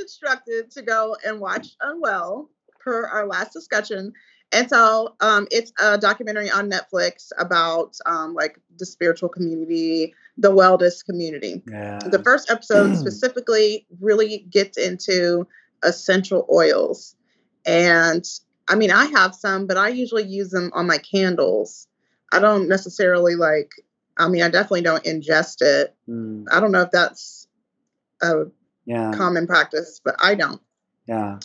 instructed to go and watch Unwell, per our last discussion. And so it's a documentary on Netflix about like the spiritual community, the wellness community. Yeah. The first episode specifically really gets into essential oils. And I mean, I have some, but I usually use them on my candles. I don't necessarily like, I mean, I definitely don't ingest it. Mm. I don't know if that's a common practice, but I don't. Yeah.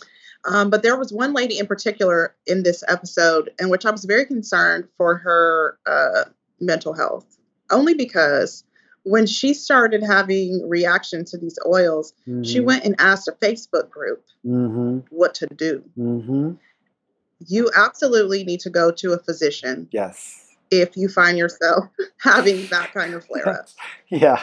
But there was one lady in particular in this episode in which I was very concerned for her mental health, only because when she started having reaction to these oils, she went and asked a Facebook group what to do. Mm-hmm. You absolutely need to go to a physician. Yes. If you find yourself having that kind of flare-up. Yeah.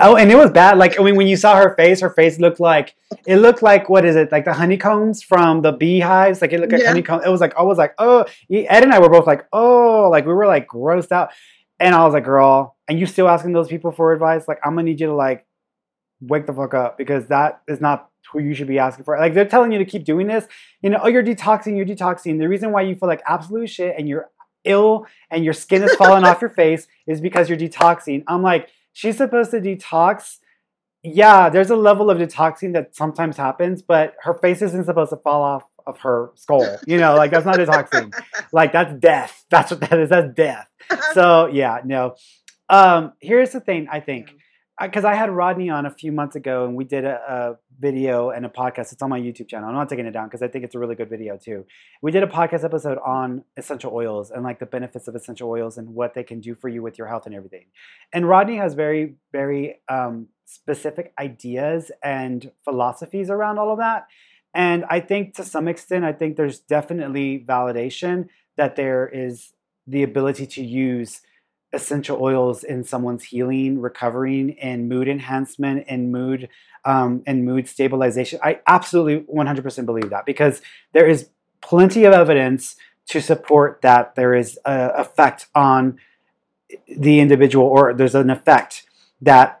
Oh, and it was bad. Like, I mean, when you saw her face looked like, it looked like, what is it? Like the honeycombs from the beehives. Like it looked like honeycombs. It was like, I was like, oh, Ed and I were both like, oh, like we were like grossed out. And I was like, girl, and you still asking those people for advice? Like, I'm going to need you to like wake the fuck up, because that is not who you should be asking for. Like, they're telling you to keep doing this. You know, oh, you're detoxing. The reason why you feel like absolute shit and you're ill and your skin is falling off your face is because you're detoxing. I'm like, she's supposed to detox. Yeah, there's a level of detoxing that sometimes happens, but her face isn't supposed to fall off of her skull. You know, like that's not detoxing. Like that's death. That's what that is. That's death. So yeah, no. Here's the thing, I think, because I had Rodney on a few months ago and we did a video and a podcast. It's on my YouTube channel. I'm not taking it down because I think it's a really good video too. We did a podcast episode on essential oils and like the benefits of essential oils and what they can do for you with your health and everything. And Rodney has very, very specific ideas and philosophies around all of that. And I think to some extent, I think there's definitely validation that there is the ability to use essential oils in someone's healing, recovering, and mood enhancement, and mood stabilization. I absolutely 100% believe that, because there is plenty of evidence to support that there is an effect on the individual, or there's an effect that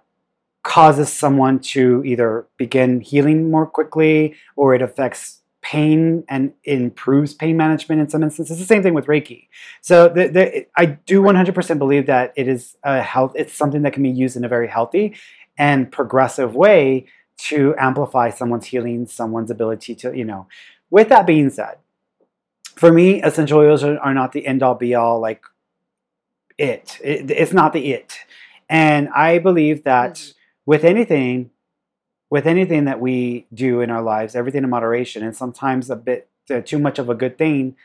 causes someone to either begin healing more quickly, or it affects pain and improves pain management in some instances. It's the same thing with Reiki. So I do 100% believe that it is a health. It's something that can be used in a very healthy and progressive way to amplify someone's healing, someone's ability to, you know. With that being said, for me, essential oils are not the end all be all. Like it's not the it. And I believe that with anything that we do in our lives, everything in moderation, and sometimes a bit too much of a good thing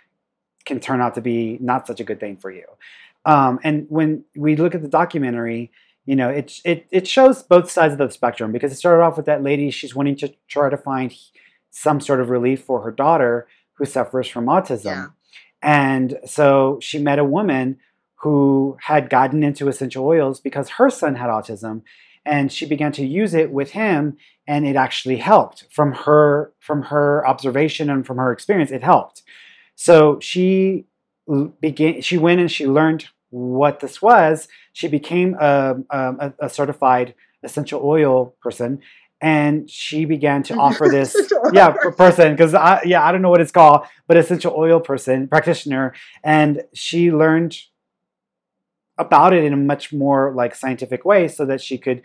can turn out to be not such a good thing for you. And when we look at the documentary, you know, it shows both sides of the spectrum, because it started off with that lady, she's wanting to try to find some sort of relief for her daughter who suffers from autism. Yeah. And so she met a woman who had gotten into essential oils because her son had autism. And she began to use it with him, and it actually helped. From her observation and from her experience, it helped. So she went and she learned what this was. She became a certified essential oil person, and she began to offer this person, because I don't know what it's called, but essential oil person, practitioner. And she learned about it in a much more like scientific way, so that she could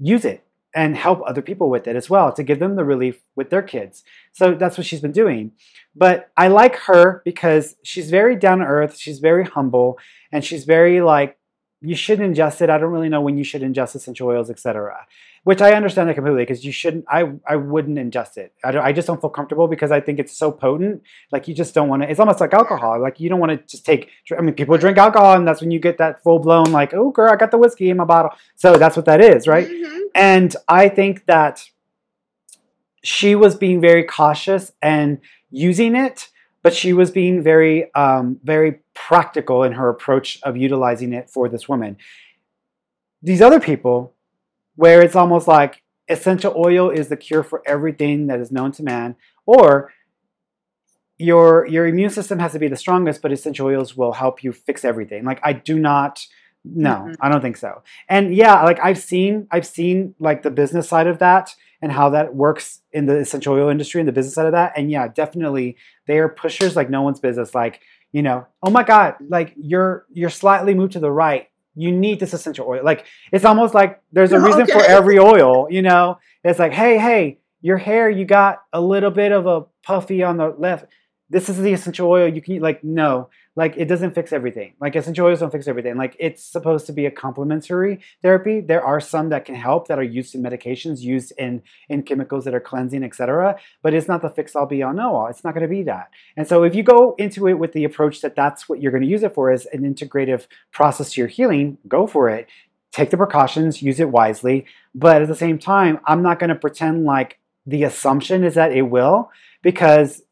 use it and help other people with it as well, to give them the relief with their kids. So that's what she's been doing. But I like her because she's very down to earth. She's very humble, and she's very like, you should ingest it. I don't really know when you should ingest essential oils, etc. Which I understand that completely, because you shouldn't, I wouldn't ingest it. I just don't feel comfortable, because I think it's so potent. Like you just don't want to, it's almost like alcohol. Like you don't want to just people drink alcohol, and that's when you get that full blown like, oh girl, I got the whiskey in my bottle. So that's what that is, right? Mm-hmm. And I think that she was being very cautious and using it, but she was being very, very practical in her approach of utilizing it for this woman. These other people, where it's almost like essential oil is the cure for everything that is known to man, or your immune system has to be the strongest, but essential oils will help you fix everything. Like I don't think so. And yeah, like I've seen like the business side of that, and how that works in the essential oil industry and the business side of that. And yeah, definitely they are pushers like no one's business. Like, you know, oh my God, like you're slightly moved to the right. You need this essential oil. Like, it's almost like there's a reason for every oil, you know? It's like, hey, your hair, you got a little bit of a puffy on the left. This is the essential oil. You can, like, no. Like, it doesn't fix everything. Like, essential oils don't fix everything. Like, it's supposed to be a complementary therapy. There are some that can help that are used in medications, used in chemicals that are cleansing, etc. But it's not the fix-all, be-all, know-all. It's not going to be that. And so if you go into it with the approach that that's what you're going to use it for as an integrative process to your healing, go for it. Take the precautions. Use it wisely. But at the same time, I'm not going to pretend like the assumption is that it will, because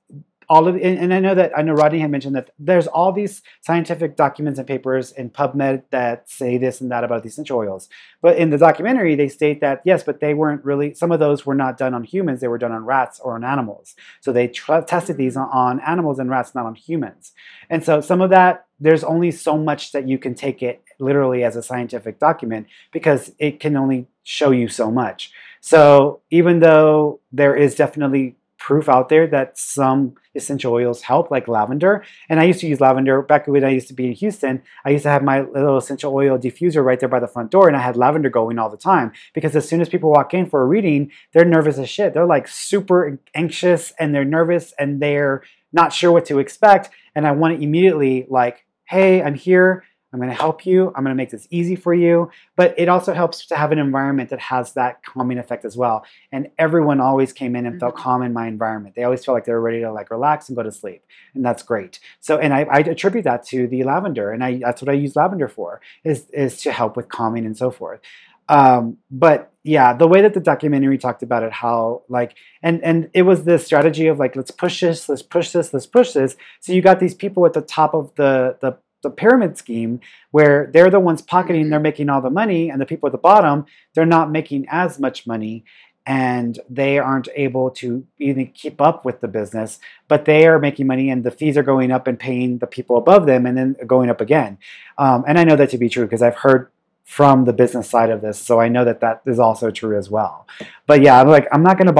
I know Rodney had mentioned that there's all these scientific documents and papers in PubMed that say this and that about these essential oils. But in the documentary, they state that, yes, but they weren't really, some of those were not done on humans. They were done on rats or on animals. So they tested these on animals and rats, not on humans. And so some of that, there's only so much that you can take it literally as a scientific document, because it can only show you so much. So even though there is definitely proof out there that some essential oils help, like lavender. And I used to use lavender back when I used to be in Houston. I used to have my little essential oil diffuser right there by the front door, and I had lavender going all the time, because as soon as people walk in for a reading, they're nervous as shit. They're like super anxious and they're nervous and they're not sure what to expect. And I want to immediately, like, hey, I'm here. I'm going to help you. I'm going to make this easy for you. But it also helps to have an environment that has that calming effect as well. And everyone always came in and felt calm in my environment. They always felt like they were ready to, like, relax and go to sleep. And that's great. So, and I attribute that to the lavender. And that's what I use lavender for, is to help with calming and so forth. But yeah, the way that the documentary talked about it, how, like, and it was this strategy of, like, let's push this. So you got these people at the top of the pyramid scheme, where they're the ones pocketing, they're making all the money, and the people at the bottom, they're not making as much money, and they aren't able to even keep up with the business, but they are making money, and the fees are going up and paying the people above them, and then going up again. And I know that to be true, because I've heard from the business side of this, so I know that that is also true as well. But yeah, I'm not gonna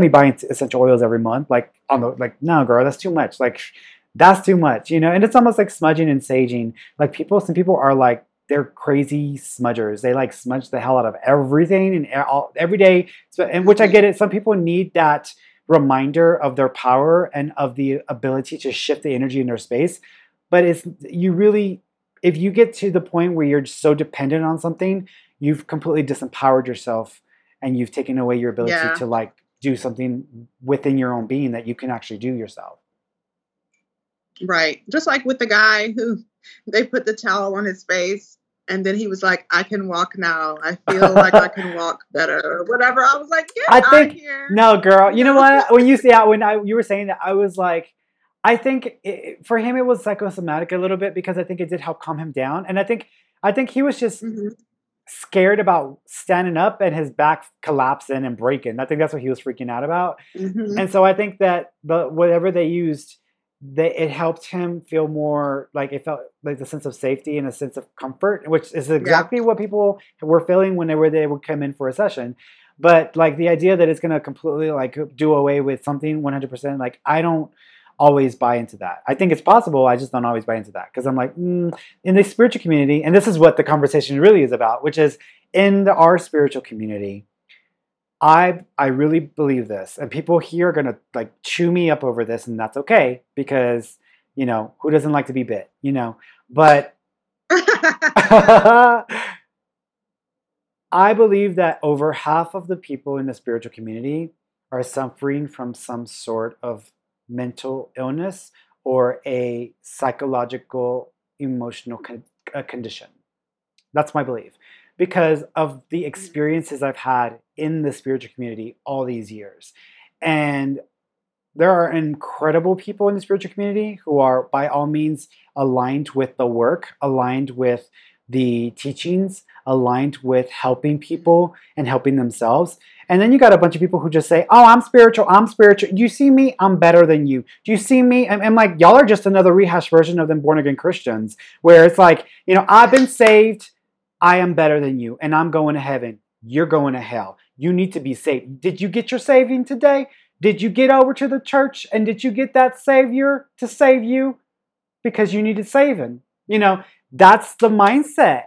be buying essential oils every month, no, girl, that's too much. That's too much, you know? And it's almost like smudging and saging. Like, some people are like, they're crazy smudgers. They like smudge the hell out of everything and all, every day. So, and which I get it. Some people need that reminder of their power and of the ability to shift the energy in their space. But if you get to the point where you're so dependent on something, you've completely disempowered yourself, and you've taken away your ability to, like, do something within your own being that you can actually do yourself. Right. Just like with the guy who they put the towel on his face, and then he was like, I can walk now. I feel like I can walk better or whatever. I was like, get out of here. No, girl. You know what? When you were saying that, I was like, I think for him, it was psychosomatic a little bit, because I think it did help calm him down. And I think he was just scared about standing up and his back collapsing and breaking. I think that's what he was freaking out about. Mm-hmm. And so I think that whatever they used, it helped him feel more like, it felt like the sense of safety and a sense of comfort, which is exactly what people were feeling whenever they would come in for a session. But like, the idea that it's going to completely, like, do away with something 100%, like, I don't always buy into that. I think it's possible. I just don't always buy into that, because I'm like, in the spiritual community, and this is what the conversation really is about, which is our spiritual community, I really believe this, and people here are going to, like, chew me up over this, and that's okay, because, you know, who doesn't like to be bit, you know? But I believe that over half of the people in the spiritual community are suffering from some sort of mental illness or a psychological, emotional condition. That's my belief, because of the experiences I've had in the spiritual community all these years. And there are incredible people in the spiritual community who are, by all means, aligned with the work, aligned with the teachings, aligned with helping people and helping themselves. And then you got a bunch of people who just say, oh, I'm spiritual. Do you see me? I'm better than you. Do you see me? And like, y'all are just another rehashed version of them born-again Christians, where it's like, you know, I've been saved, I am better than you, and I'm going to heaven. you're going to hell. You need to be saved. Did you get your saving today? Did you get over to the church and did you get that Savior to save you? Because you needed saving. You know, that's the mindset.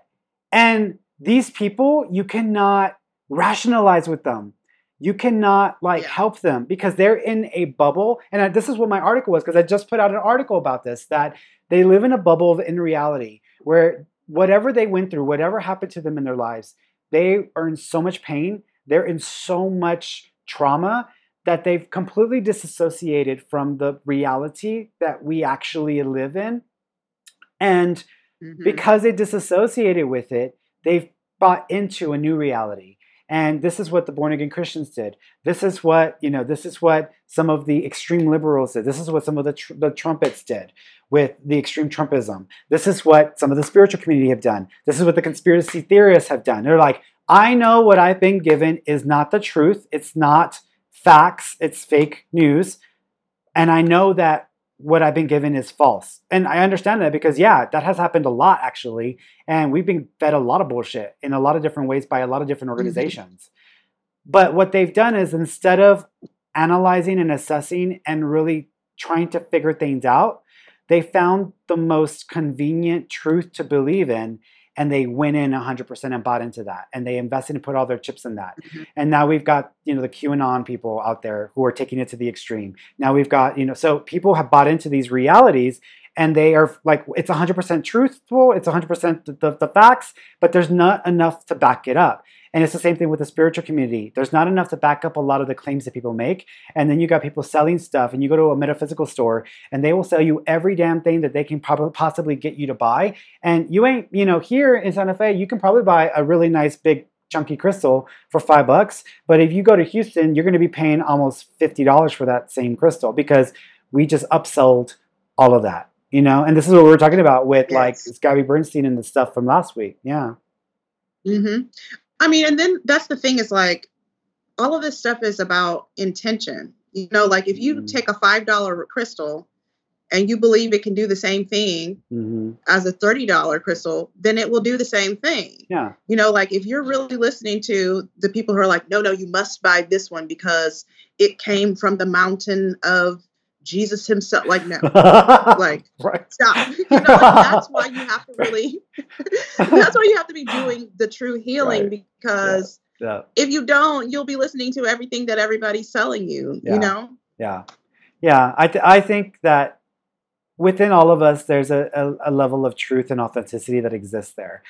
And these people, you cannot rationalize with them. You cannot help them because they're in a bubble. And this is what my article was, because I just put out an article about this, that they live in a bubble of in reality where whatever they went through, whatever happened to them in their lives, they are in so much pain. They're in so much trauma that they've completely disassociated from the reality that we actually live in. And because they disassociated with it, they've bought into a new reality. And this is what the born-again Christians did. This is what, this is what some of the extreme liberals did. This is what some of the Trumpists did with the extreme Trumpism. This is what some of the spiritual community have done. This is what the conspiracy theorists have done. They're like, I know what I've been given is not the truth. It's not facts. It's fake news. And I know that what I've been given is false. And I understand that because, that has happened a lot, actually. And we've been fed a lot of bullshit in a lot of different ways by a lot of different organizations. Mm-hmm. But what they've done is instead of analyzing and assessing and really trying to figure things out, they found the most convenient truth to believe in. And they went in 100% and bought into that. And they invested and put all their chips in that. Mm-hmm. And now we've got, the QAnon people out there who are taking it to the extreme. Now we've got, so people have bought into these realities and they are like, it's 100% truthful. It's 100% the facts, but there's not enough to back it up. And it's the same thing with the spiritual community. There's not enough to back up a lot of the claims that people make. And then you got people selling stuff, and you go to a metaphysical store and they will sell you every damn thing that they can probably possibly get you to buy. And you ain't, here in Santa Fe, you can probably buy a really nice big chunky crystal for $5. But if you go to Houston, you're going to be paying almost $50 for that same crystal because we just upsold all of that, And this is what we were talking about with it's Gabby Bernstein and the stuff from last week. Yeah. Mm-hmm. I mean, and then that's the thing is all of this stuff is about intention. If you take a $5 crystal and you believe it can do the same thing as a $30 crystal, then it will do the same thing. Yeah. If you're really listening to the people who are like, no, you must buy this one because it came from the mountain of Jesus himself, no, stop. That's why you have to really, that's why you have to be doing the true healing because if you don't, you'll be listening to everything that everybody's selling you, Yeah. I think that within all of us, there's a level of truth and authenticity that exists there.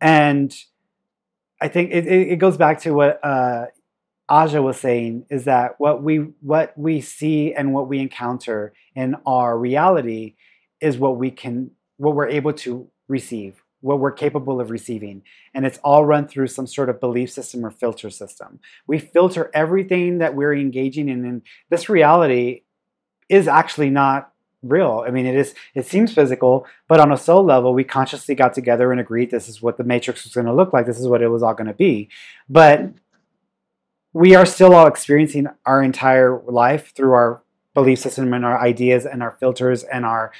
And I think it goes back to what, Aja was saying is that what we see and what we encounter in our reality is what we're able to receive, what we're capable of receiving. And it's all run through some sort of belief system or filter system. We filter everything that we're engaging in. And this reality is actually not real. I mean, it seems physical, but on a soul level, we consciously got together and agreed this is what the Matrix was going to look like. This is what it was all going to be. But we are still all experiencing our entire life through our belief system and our ideas and our filters and our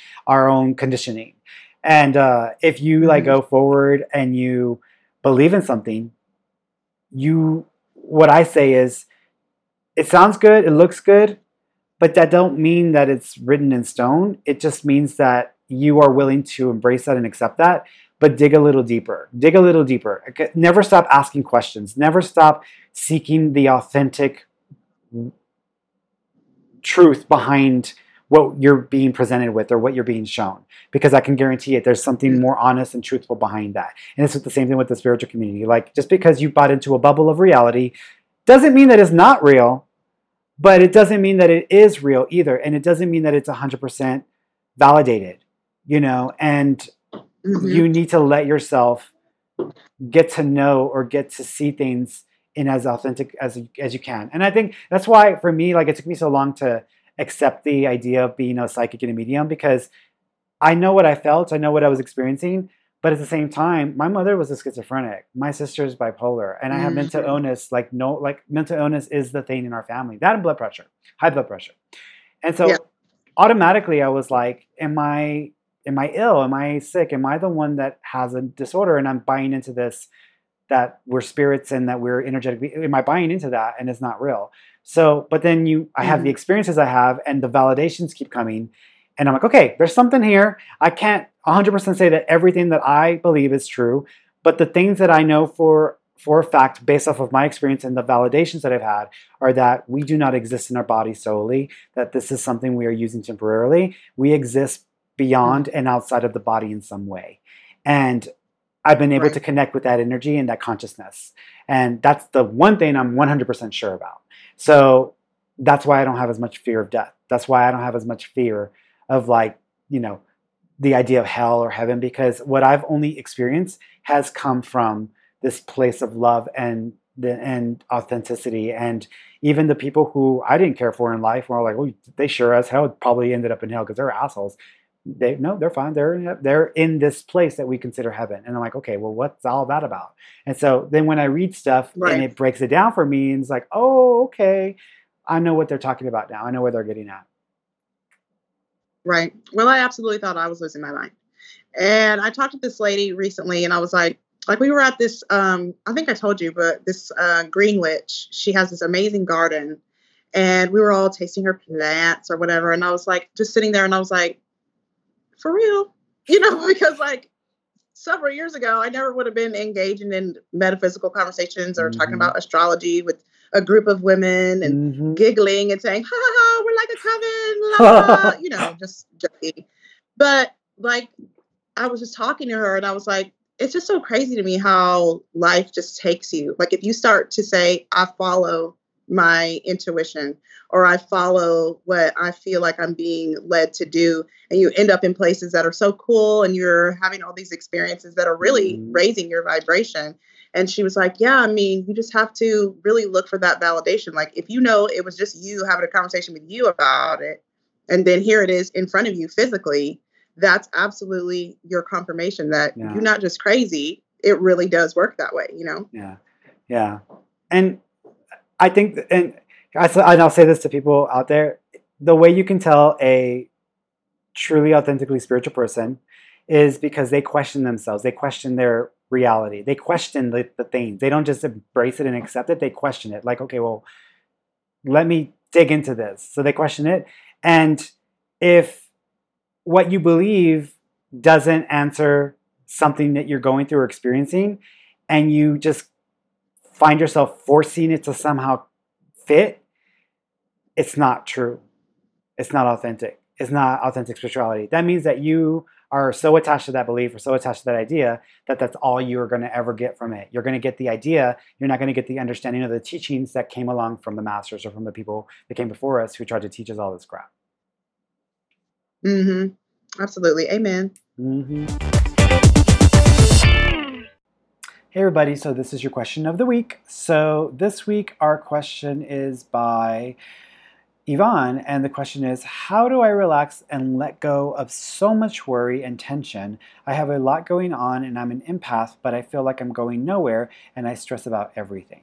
own conditioning. And if you go forward and you believe in something, what I say is, it sounds good, it looks good, but that don't mean that it's written in stone. It just means that you are willing to embrace that and accept that, but dig a little deeper. Never stop asking questions. Never stop seeking the authentic truth behind what you're being presented with or what you're being shown. Because I can guarantee it, there's something more honest and truthful behind that. And it's the same thing with the spiritual community. Just because you bought into a bubble of reality doesn't mean that it's not real, but it doesn't mean that it is real either. And it doesn't mean that it's 100% validated, and you need to let yourself get to know or get to see things in as authentic as you can. And I think that's why, for me, it took me so long to accept the idea of being a psychic and a medium, because I know what I felt, I know what I was experiencing, but at the same time, my mother was a schizophrenic, my sister's bipolar, and I have mental illness. Mental illness is the thing in our family. That and blood pressure, high blood pressure. And so automatically I was like, am I ill? Am I sick? Am I the one that has a disorder? And I'm buying into this that we're spirits and that we're energetic. Am I buying into that? And it's not real. So, but then I have the experiences I have and the validations keep coming. And I'm like, okay, there's something here. I can't 100% say that everything that I believe is true, but the things that I know for a fact based off of my experience and the validations that I've had are that we do not exist in our body solely, that this is something we are using temporarily. We exist beyond and outside of the body in some way. And I've been able to connect with that energy and that consciousness. And that's the one thing I'm 100% sure about. So that's why I don't have as much fear of death. That's why I don't have as much fear of, like, you know, the idea of hell or heaven, because what I've only experienced has come from this place of love and authenticity. And even the people who I didn't care for in life were like, oh, they sure as hell probably ended up in hell because they're assholes. They're fine. They're in this place that we consider heaven. And I'm like, okay, well, what's all that about? And so then when I read stuff and it breaks it down for me, and it's like, oh, okay, I know what they're talking about now. I know where they're getting at. Right. Well, I absolutely thought I was losing my mind. And I talked to this lady recently, and I was like we were at this, I think I told you, but this green witch, she has this amazing garden, and we were all tasting her plants or whatever. And I was like, just sitting there, and I was like, for real, you know, because like several years ago, I never would have been engaging in metaphysical conversations or talking about astrology with a group of women and giggling and saying, ha ha, we're like a coven, la, la, you know, just joking. But like, I was just talking to her and I was like, it's just so crazy to me how life just takes you. Like if you start to say, I follow my intuition, or I follow what I feel like I'm being led to do, and you end up in places that are so cool and you're having all these experiences that are really raising your vibration. And she was like, yeah, I mean, you just have to really look for that validation. Like if you know it was just you having a conversation with you about it, and then here it is in front of you physically, that's absolutely your confirmation that you're not just crazy. It really does work that way, you know? Yeah. Yeah. And I think, and I'll say this to people out there, the way you can tell a truly authentically spiritual person is because they question themselves. They question their reality. They question the things. They don't just embrace it and accept it. They question it. Like, okay, well, let me dig into this. So they question it. And if what you believe doesn't answer something that you're going through or experiencing, and you just find yourself forcing it to somehow fit, it's not true. It's not authentic. It's not authentic spirituality. That means that you are so attached to that belief or so attached to that idea that that's all you are going to ever get from it. You're going to get the idea. You're not going to get the understanding of the teachings that came along from the masters or from the people that came before us who tried to teach us all this crap. Mm-hmm. Absolutely. Amen. Mm-hmm. Hey everybody, so this is your question of the week. So this week our question is by Yvonne, and the question is, how do I relax and let go of so much worry and tension? I have a lot going on and I'm an empath, but I feel like I'm going nowhere and I stress about everything.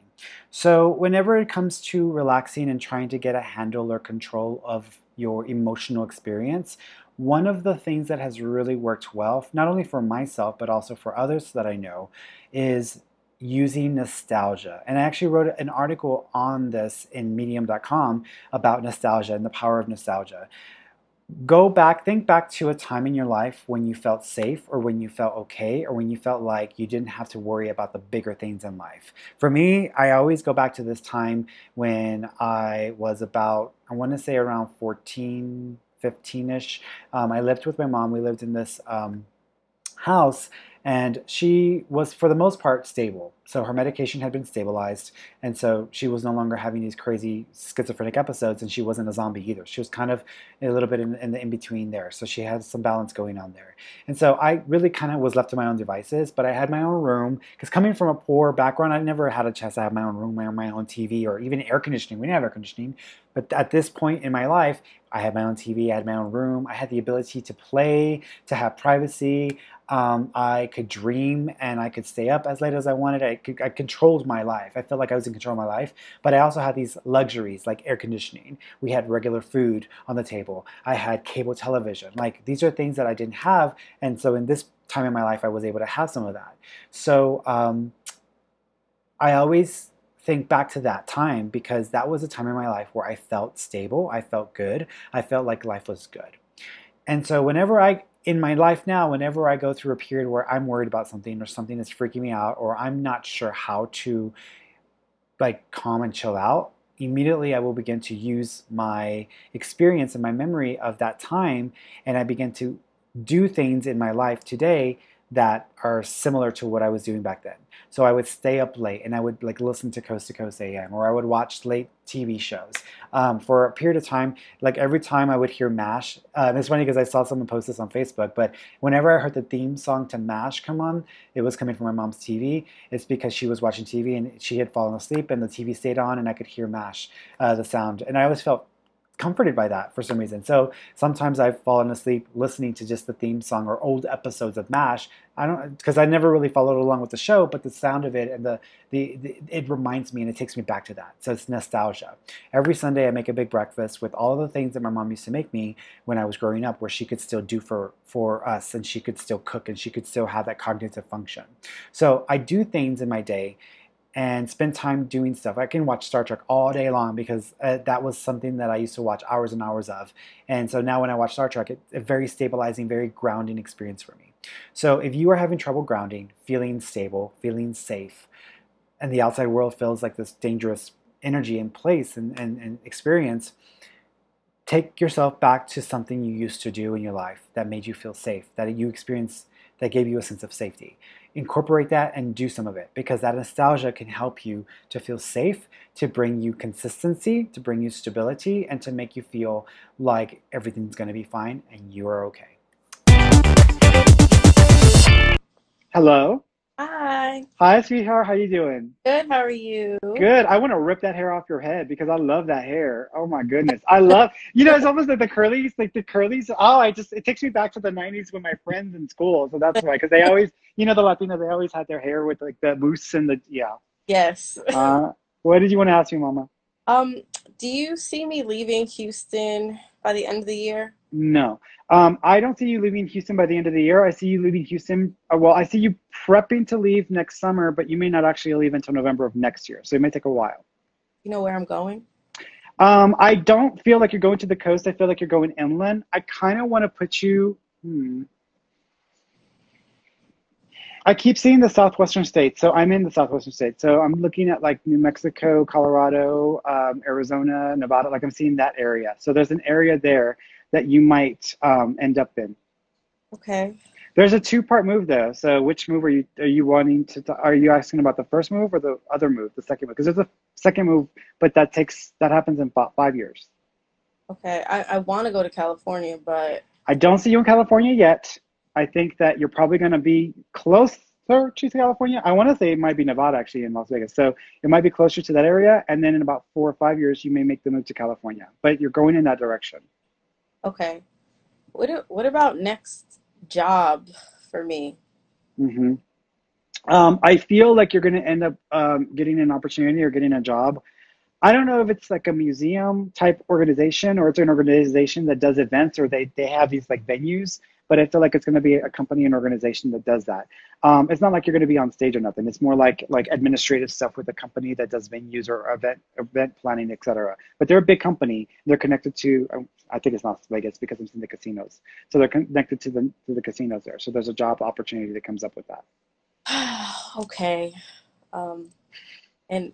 So whenever it comes to relaxing and trying to get a handle or control of your emotional experience, one of the things that has really worked well, not only for myself, but also for others that I know, is using nostalgia. And I actually wrote an article on this in medium.com about nostalgia and the power of nostalgia. Go back, think back to a time in your life when you felt safe or when you felt okay or when you felt like you didn't have to worry about the bigger things in life. For me, I always go back to this time when I was about, I want to say around 14, 15-ish. I lived with my mom. We lived in this house, and she was, for the most part, stable. So her medication had been stabilized, and so she was no longer having these crazy schizophrenic episodes, and she wasn't a zombie either. She was kind of a little bit in the in-between there, so she had some balance going on there. And so I really kind of was left to my own devices, but I had my own room, because coming from a poor background, I never had a chance to have my own room, my own TV, or even air conditioning. We didn't have air conditioning, but at this point in my life, I had my own TV, I had my own room, I had the ability to play, to have privacy, I could dream, and I could stay up as late as I wanted. I controlled my life. I felt like I was in control of my life, but I also had these luxuries like air conditioning. We had regular food on the table. I had cable television. Like, these are things that I didn't have, and so in this time in my life, I was able to have some of that. So I always think back to that time because that was a time in my life where I felt stable, I felt good, I felt like life was good. And so whenever in my life now, whenever I go through a period where I'm worried about something or something that's freaking me out or I'm not sure how to like calm and chill out, immediately I will begin to use my experience and my memory of that time, and I begin to do things in my life today that are similar to what I was doing back then. So I would stay up late and I would like listen to Coast AM, or I would watch late TV shows. For a period of time, like every time I would hear MASH, it's funny because I saw someone post this on Facebook, but whenever I heard the theme song to MASH come on, it was coming from my mom's TV. It's because she was watching TV and she had fallen asleep and the TV stayed on and I could hear MASH, the sound. And I always felt comforted by that for some reason. So sometimes I've fallen asleep listening to just the theme song or old episodes of MASH. Because I never really followed along with the show, but the sound of it and the it reminds me and it takes me back to that. So it's nostalgia. Every Sunday I make a big breakfast with all the things that my mom used to make me when I was growing up, where she could still do for us, and she could still cook and she could still have that cognitive function. So I do things in my day and spend time doing stuff. I can watch Star Trek all day long because that was something that I used to watch hours and hours of. And so now when I watch Star Trek, it's a very stabilizing, very grounding experience for me. So if you are having trouble grounding, feeling stable, feeling safe, and the outside world feels like this dangerous energy in place and experience, take yourself back to something you used to do in your life that made you feel safe, that you experienced, that gave you a sense of safety. Incorporate that and do some of it, because that nostalgia can help you to feel safe, to bring you consistency, to bring you stability, and to make you feel like everything's going to be fine and you are okay. Hello. Hi. Hi, sweetheart. How you doing? Good. How are you? Good. I want to rip that hair off your head because I love that hair. Oh my goodness. I love, you know, it's almost like the curlies, Oh, it takes me back to the 90s when my friends in school. So that's why, because they always, you know, the Latinos, they always had their hair with like the mousse and the, yeah. Yes. What did you want to ask me, Mama? Do you see me leaving Houston by the end of the year? No. I don't see you leaving Houston by the end of the year. I see you leaving Houston. Well, I see you prepping to leave next summer, but you may not actually leave until November of next year. So it may take a while. You know where I'm going? I don't feel like you're going to the coast. I feel like you're going inland. I kind of want to put you... I keep seeing the southwestern states. So I'm in the southwestern states. So I'm looking at like New Mexico, Colorado, Arizona, Nevada. Like I'm seeing that area. So there's an area there that you might end up in. Okay. There's a two-part move though. So which move are you wanting to? Are you asking about the first move or the other move, the second move? Because there's a second move, but that happens in 5 years. Okay. I want to go to California, but I don't see you in California yet. I think that you're probably going to be closer to California. I want to say it might be Nevada, actually, in Las Vegas. So it might be closer to that area. And then in about 4 or 5 years, you may make the move to California. But you're going in that direction. Okay. What about next job for me? I feel like you're going to end up getting an opportunity or getting a job. I don't know if it's like a museum type organization or it's an organization that does events or they have these like venues. But I feel like it's going to be a company and organization that does that. It's not like you're going to be on stage or nothing. It's more like administrative stuff with a company that does venues or event planning, et cetera. But they're a big company. They're connected to, I think it's Las Vegas because I'm in the casinos. So they're connected to the casinos there. So there's a job opportunity that comes up with that. Okay. And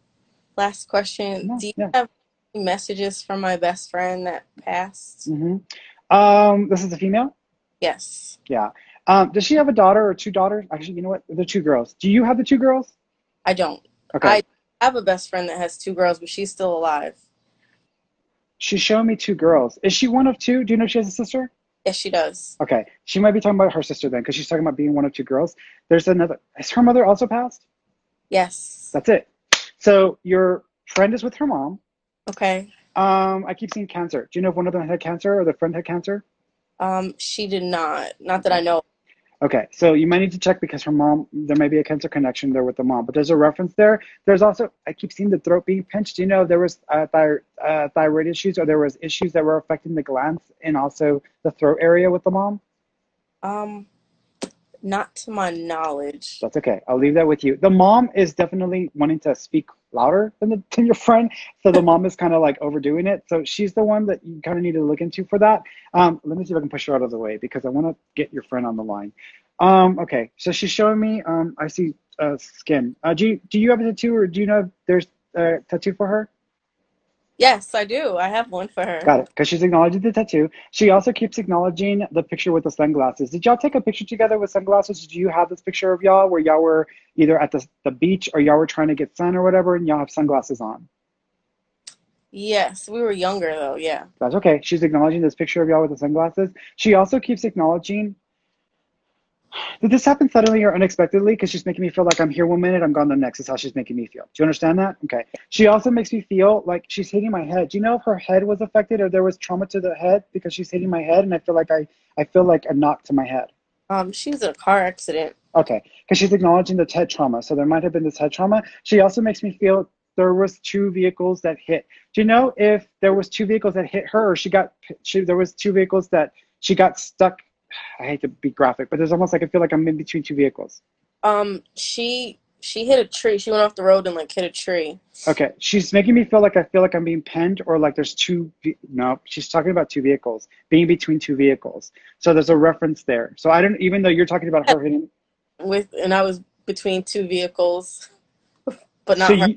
last question. Yeah, do you have any messages from my best friend that passed? This is a female? Yes. Yeah. Does she have a daughter or two daughters? Actually, you know what? They're two girls. Do you have the two girls? I don't. Okay. I have a best friend that has two girls, but she's still alive. She's showing me two girls. Is she one of two? Do you know if she has a sister? Yes, she does. Okay. She might be talking about her sister then, because she's talking about being one of two girls. There's another. Has her mother also passed? Yes. That's it. So your friend is with her mom. Okay. I keep seeing cancer. Do you know if one of them had cancer or the friend had cancer? She did not. Not that I know. Okay, so you might need to check because her mom, there may be a cancer connection there with the mom, but there's a reference there. There's also, I keep seeing the throat being pinched. You know, there was thyroid issues, or there was issues that were affecting the glands and also the throat area with the mom? Not to my knowledge. That's okay. I'll leave that with you. The mom is definitely wanting to speak louder than your friend. So the mom is kind of like overdoing it. So she's the one that you kind of need to look into for that. Let me see if I can push her out of the way because I want to get your friend on the line. Okay. So she's showing me, I see skin. Do you have a tattoo, or do you know if there's a tattoo for her? Yes, I do. I have one for her. Got it. Because she's acknowledging the tattoo. She also keeps acknowledging the picture with the sunglasses. Did y'all take a picture together with sunglasses? Do you have this picture of y'all where y'all were either at the beach or y'all were trying to get sun or whatever and y'all have sunglasses on? Yes, we were younger though, yeah. That's okay. She's acknowledging this picture of y'all with the sunglasses. She also keeps acknowledging... Did this happen suddenly or unexpectedly? Because she's making me feel like I'm here one minute, I'm gone the next, is how she's making me feel. Do you understand that? Okay. She also makes me feel like she's hitting my head. Do you know if her head was affected or there was trauma to the head because she's hitting my head and I feel like I feel like a knock to my head? She was in a car accident. Okay. Because she's acknowledging the head trauma. So there might have been this head trauma. She also makes me feel there was two vehicles that hit. Do you know if there was two vehicles that hit her or there was two vehicles that she got stuck? I hate to be graphic, but there's almost like I feel like I'm in between two vehicles. She hit a tree. She went off the road and like hit a tree. Okay. She's making me feel like I'm being penned or like there's two. No, she's talking about two vehicles, being between two vehicles. So there's a reference there. So I don't, even though you're talking about her hitting. And I was between two vehicles, but not so her.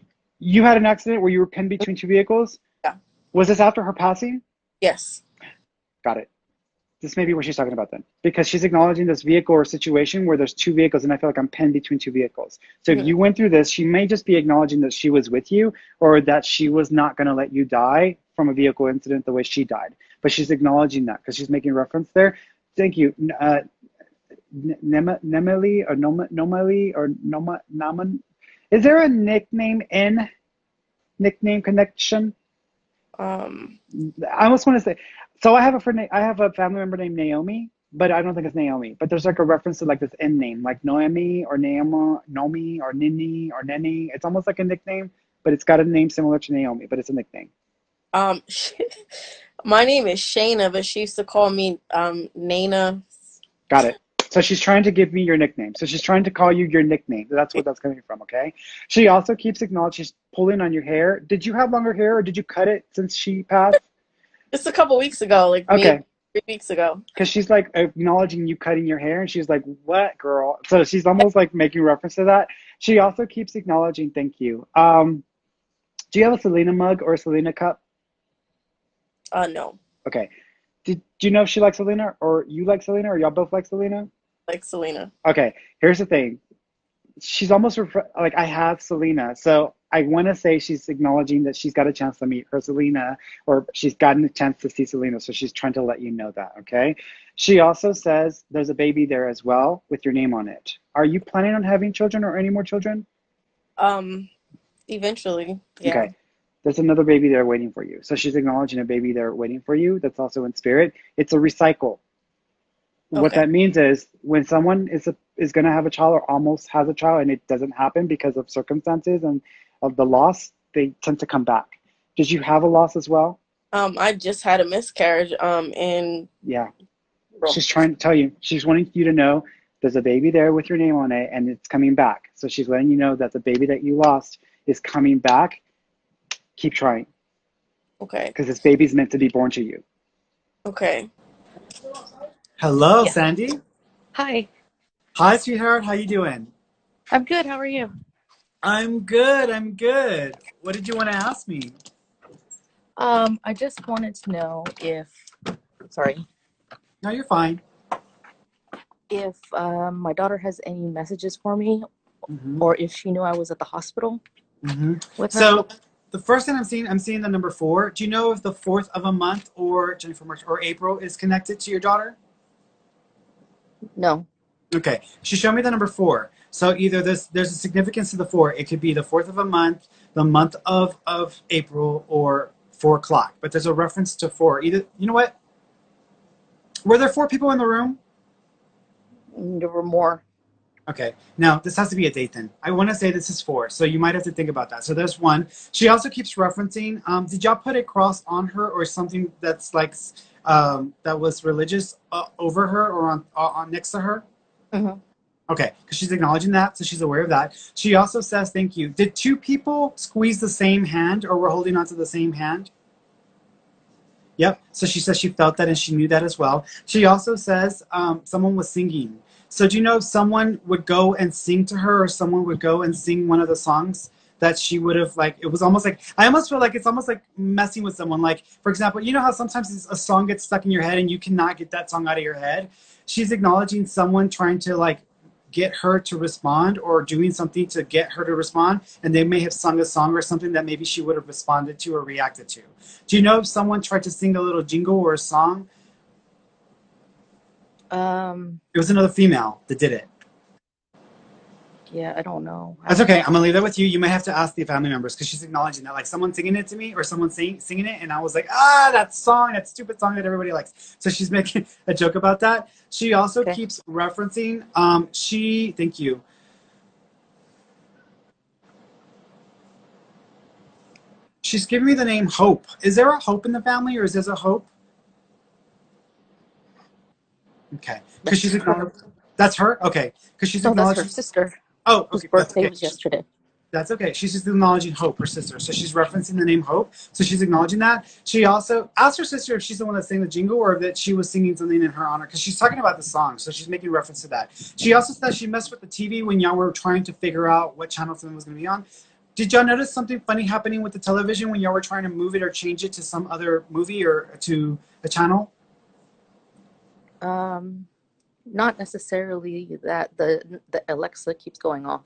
You had an accident where you were penned between two vehicles? Yeah. Was this after her passing? Yes. Got it. This may be what she's talking about then, because she's acknowledging this vehicle or situation where there's two vehicles and I feel like I'm pinned between two vehicles. So if you went through this, she may just be acknowledging that she was with you or that she was not going to let you die from a vehicle incident the way she died. But she's acknowledging that because she's making reference there. Thank you. Nemeli or Nomali or Noma Naman. Is there a nickname in nickname connection? I almost want to say... So I have a friend, I have a family member named Naomi, but I don't think it's Naomi. But there's like a reference to like this end name, like Noemi or Naoma, Nomi or Nini or Neni. It's almost like a nickname, but it's got a name similar to Naomi, but it's a nickname. My name is Shayna, but she used to call me Nana. Got it. So she's trying to give me your nickname. So she's trying to call you your nickname. That's what that's coming from, okay? She also keeps acknowledging she's pulling on your hair. Did you have longer hair or did you cut it since she passed? Just a couple weeks ago, like okay. Maybe 3 weeks ago. Because she's like acknowledging you cutting your hair, and she's like, "What, girl?" So she's almost like making reference to that. She also keeps acknowledging, "Thank you." Do you have a Selena mug or a Selena cup? No. Okay. Do you know if she likes Selena, or you like Selena, or y'all both like Selena? Like Selena. Okay. Here's the thing. She's almost like I have Selena, so. I want to say she's acknowledging that she's got a chance to meet her Selena, or she's gotten a chance to see Selena, so she's trying to let you know that, okay? She also says there's a baby there as well with your name on it. Are you planning on having children or any more children? Eventually, yeah. Okay. There's another baby there waiting for you. So she's acknowledging a baby there waiting for you that's also in spirit. It's a recycle. Okay. What that means is when someone is going to have a child or almost has a child and it doesn't happen because of circumstances and of the loss, they tend to come back. Did you have a loss as well? I just had a miscarriage. And yeah, she's trying to tell you, she's wanting you to know there's a baby there with your name on it and it's coming back. So she's letting you know that the baby that you lost is coming back. Keep trying. Okay. Because this baby's meant to be born to you. Okay. Hello, yeah. Sandy. Hi. Hi, sweetheart. How you doing? I'm good. How are you? I'm good. I'm good. What did you want to ask me? I just wanted to know if, sorry. No, you're fine. If my daughter has any messages for me, or if she knew I was at the hospital. With her. So the first thing I'm seeing the number 4. Do you know if the 4th of a month or Jennifer March or April is connected to your daughter? No. Okay. She showed me the number 4. So either there's a significance to the 4. It could be the 4th of a month, the month of April, or 4 o'clock. But there's a reference to 4. Either, you know what? Were there 4 people in the room? There were more. Okay. Now, this has to be a date then. I want to say this is 4. So you might have to think about that. So there's 1. She also keeps referencing, did y'all put a cross on her or something that's like, that was religious over her or on next to her? Okay, because she's acknowledging that, so she's aware of that. She also says, thank you. Did two people squeeze the same hand, or were holding on to the same hand? Yep, so she says she felt that and she knew that as well. She also says someone was singing. So do you know if someone would go and sing to her, or someone would go and sing one of the songs that she would have, like, it was almost like, I almost feel like it's almost like messing with someone. Like, for example, you know how sometimes a song gets stuck in your head and you cannot get that song out of your head? She's acknowledging someone trying to, like, get her to respond, or doing something to get her to respond, and they may have sung a song or something that maybe she would have responded to or reacted to. Do you know if someone tried to sing a little jingle or a song? It was another female that did it. Yeah, I don't know. That's okay. I'm gonna leave that with you. You may have to ask the family members, because she's acknowledging that, like, someone singing it to me, or someone singing it, and I was like, ah, that song, that stupid song that everybody likes. So she's making a joke about that. She also keeps referencing. Thank you. She's giving me the name Hope. Is there a Hope in the family, or is there a Hope? Okay, because she's acknowledging. That's her. Okay, because she's acknowledging. That's her sister. Oh, okay. Whose birthday was yesterday. That's okay. She's just acknowledging Hope, her sister. So she's referencing the name Hope. So she's acknowledging that. She also asked her sister if she's the one that sang the jingle, or that she was singing something in her honor, because she's talking about the song. So she's making reference to that. She also said she messed with the TV when y'all were trying to figure out what channel something was going to be on. Did y'all notice something funny happening with the television when y'all were trying to move it or change it to some other movie or to a channel? Not necessarily that the Alexa keeps going off.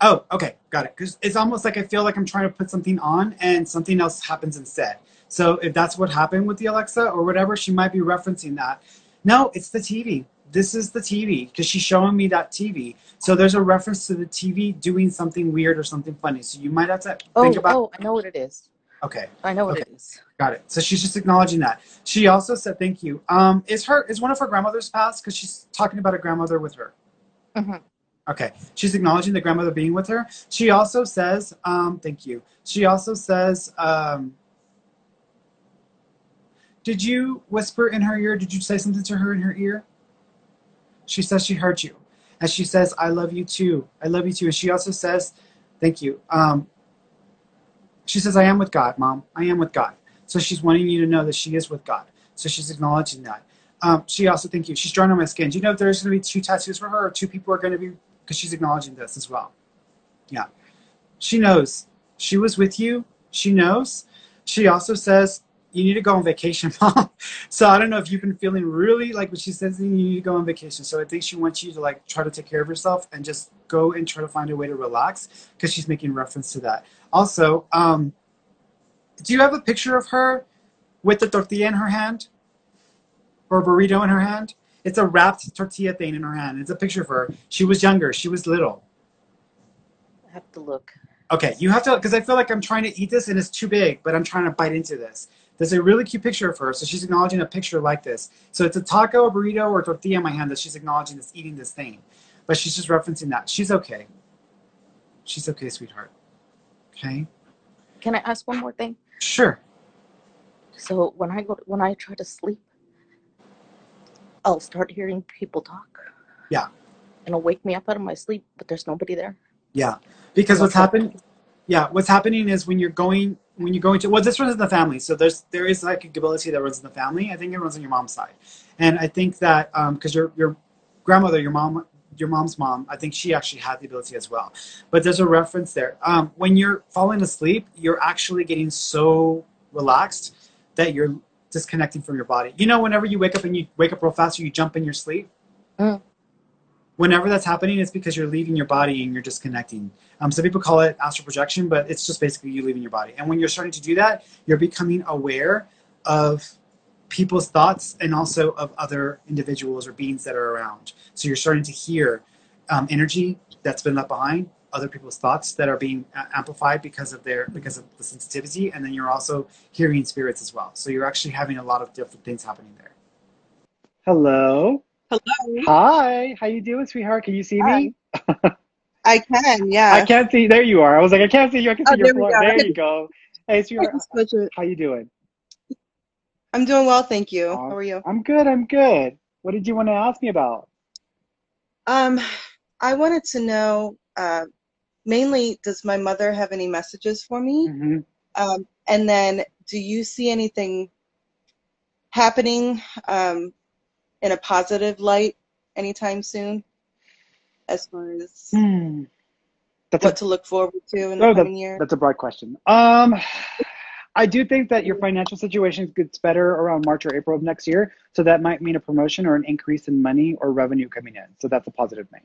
Oh, okay, got it. Because it's almost like I feel like I'm trying to put something on and something else happens instead. So if that's what happened with the Alexa or whatever, she might be referencing that. No, it's the TV. This is the TV, because she's showing me that TV. So there's a reference to the TV doing something weird or something funny. So you might have to think about. Oh, I know what it is. Okay. I know what it is. Got it. So she's just acknowledging that. She also said, thank you. Is one of her grandmothers passed? Because she's talking about a grandmother with her. Mm-hmm. Okay. She's acknowledging the grandmother being with her. She also says, thank you. She also says, did you whisper in her ear? Did you say something to her in her ear? She says she heard you. And she says, I love you too. I love you too. And she also says, thank you. She says, I am with God, Mom. I am with God. So she's wanting you to know that she is with God. So she's acknowledging that. She also, thank you. She's drawing on my skin. Do you know if there's going to be two tattoos for her, or two people are going to be, because she's acknowledging this as well. Yeah. She knows. She was with you. She knows. She also says, you need to go on vacation, Mom. So I don't know if you've been feeling really, like, when she says you need to go on vacation. So I think she wants you to, like, try to take care of yourself and just go and try to find a way to relax, because she's making reference to that. Also, do you have a picture of her with the tortilla in her hand, or a burrito in her hand? It's a wrapped tortilla thing in her hand. It's a picture of her. She was younger. She was little. I have to look. Okay, you have to, because I feel like I'm trying to eat this and it's too big, but I'm trying to bite into this. There's a really cute picture of her, so she's acknowledging a picture like this. So it's a taco, a burrito, or a tortilla in my hand that she's acknowledging this, eating this thing. But she's just referencing that. She's okay. She's okay, sweetheart. Okay. Can I ask one more thing? Sure. So when I try to sleep, I'll start hearing people talk. Yeah. And it'll wake me up out of my sleep, but there's nobody there. Yeah. Because what's happening is when you're going to, well, this runs in the family. So there is like a ability that runs in the family. I think it runs on your mom's side. And I think that, cause your grandmother, your mom's mom, I think she actually had the ability as well, but there's a reference there. When you're falling asleep, you're actually getting so relaxed that you're disconnecting from your body. You know, whenever you wake up real fast, or you jump in your sleep. Mm. Whenever that's happening, it's because you're leaving your body and you're disconnecting. Some people call it astral projection, but it's just basically you leaving your body. And when you're starting to do that, you're becoming aware of people's thoughts and also of other individuals or beings that are around. So you're starting to hear energy that's been left behind, other people's thoughts that are being amplified because of the sensitivity. And then you're also hearing spirits as well. So you're actually having a lot of different things happening there. Hello. Hello. Hi. How you doing, sweetheart? Can you see me? I can, yeah. I can't see. There you are. I was like, I can't see you. I can see your floor. There you go. Hey, sweetheart. How you doing? I'm doing well, thank you. How are you? I'm good. What did you want to ask me about? I wanted to know, mainly, does my mother have any messages for me? Mm-hmm. And then, do you see anything happening in a positive light anytime soon, as far as what to look forward to in the coming year? That's a broad question. I do think that your financial situation gets better around March or April of next year, so that might mean a promotion or an increase in money or revenue coming in, so that's a positive thing.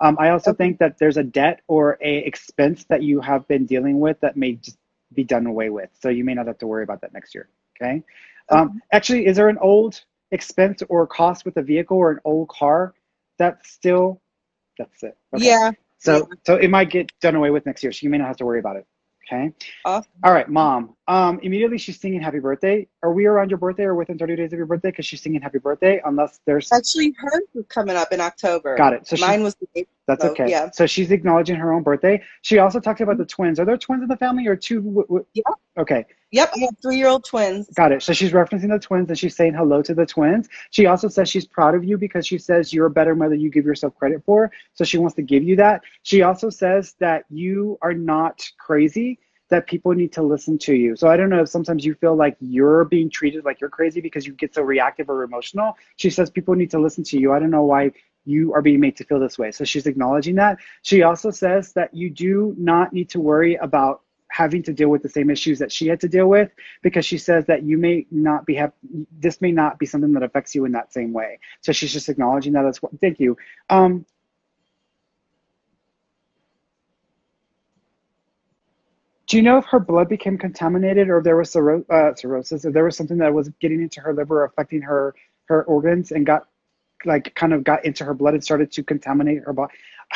I also think that there's a debt or a expense that you have been dealing with that may just be done away with, so you may not have to worry about that next year, okay? Actually, is there an old expense or cost with a vehicle or an old car that's still, that's it. Okay. Yeah. So it might get done away with next year, so you may not have to worry about it. Okay. Awesome. All right, Mom. Immediately she's singing happy birthday. Are we around your birthday or within 30 days of your birthday? Because she's singing happy birthday, unless there's... Actually, hers is coming up in October. Got it. So mine was the April. That's okay. Yeah. So she's acknowledging her own birthday. She also talked about the twins. Are there twins in the family or two? Yeah. Okay. Yep, I have 3-year-old twins. Got it. So she's referencing the twins and she's saying hello to the twins. She also says she's proud of you because she says you're a better mother you give yourself credit for. So she wants to give you that. She also says that you are not crazy, that people need to listen to you. So I don't know if sometimes you feel like you're being treated like you're crazy because you get so reactive or emotional. She says people need to listen to you. I don't know why you are being made to feel this way. So she's acknowledging that. She also says that you do not need to worry about having to deal with the same issues that she had to deal with, because she says that you may not be this may not be something that affects you in that same way. So she's just acknowledging that as well. Thank you. Do you know if her blood became contaminated, or if there was cirrhosis, or there was something that was getting into her liver or affecting her organs and got into her blood and started to contaminate her body?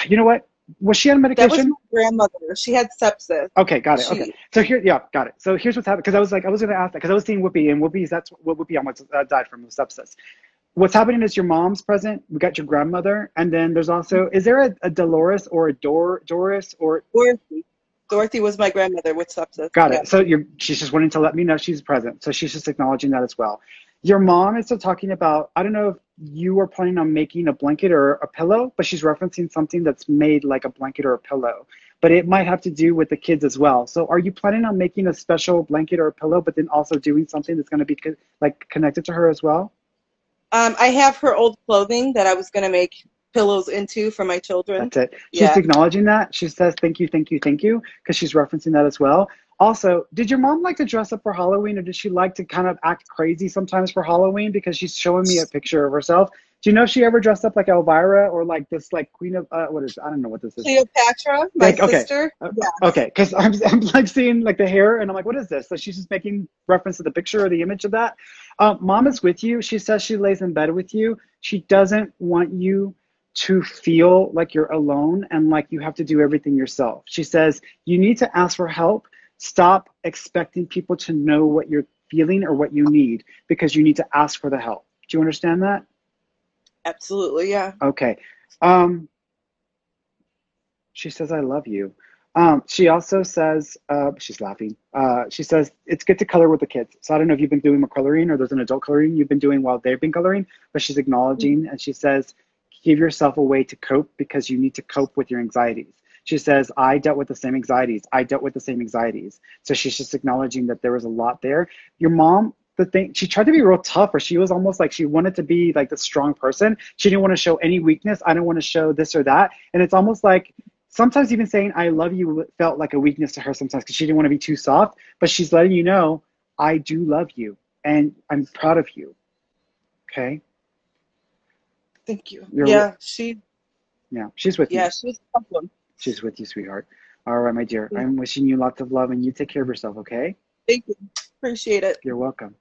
You know what? Was she on medication? That was my grandmother. She had sepsis. Okay, got it. Okay, so here, yeah, got it. So here's what's happening, because I was going to ask that, because I was seeing Whoopi, and that's what Whoopi almost died from, was sepsis. What's happening is your mom's present. We got your grandmother, and then there's also, is there a Dolores or a Doris or Dorothy? Dorothy was my grandmother with sepsis. Got it. Yeah. So she's just wanting to let me know she's present. So she's just acknowledging that as well. Your mom is still talking about, I don't know if you were planning on making a blanket or a pillow, but she's referencing something that's made like a blanket or a pillow, but it might have to do with the kids as well. So are you planning on making a special blanket or a pillow, but then also doing something that's going to be connected to her as well? I have her old clothing that I was going to make pillows into for my children. That's it. She's acknowledging that. She says, thank you, thank you, thank you, because she's referencing that as well. Also, did your mom like to dress up for Halloween, or did she like to kind of act crazy sometimes for Halloween? Because she's showing me a picture of herself. Do you know if she ever dressed up like Elvira or like this, like Queen of, I don't know what this is. Cleopatra, my sister. Yeah. Okay, because I'm like seeing like the hair and I'm like, what is this? So she's just making reference to the picture or the image of that. Mom is with you. She says she lays in bed with you. She doesn't want you to feel like you're alone and like you have to do everything yourself. She says you need to ask for help. Stop expecting people to know what you're feeling or what you need, because you need to ask for the help. Do you understand that? Absolutely, yeah. Okay. She says, I love you. She also says, she's laughing. She says, it's good to color with the kids. So I don't know if you've been doing more coloring, or there's an adult coloring you've been doing while they've been coloring, but she's acknowledging, and she says, give yourself a way to cope, because you need to cope with your anxieties. She says, I dealt with the same anxieties. I dealt with the same anxieties. So she's just acknowledging that there was a lot there. Your mom, she tried to be real tough, or she was almost like she wanted to be like the strong person. She didn't want to show any weakness. I don't want to show this or that. And it's almost like sometimes even saying, I love you felt like a weakness to her sometimes, because she didn't want to be too soft, but she's letting you know, I do love you and I'm proud of you. Okay. Thank you. She's with you. Yeah, she's a problem. She's with you, sweetheart. All right, my dear. I'm wishing you lots of love, and you take care of yourself, okay? Thank you. Appreciate it. You're welcome.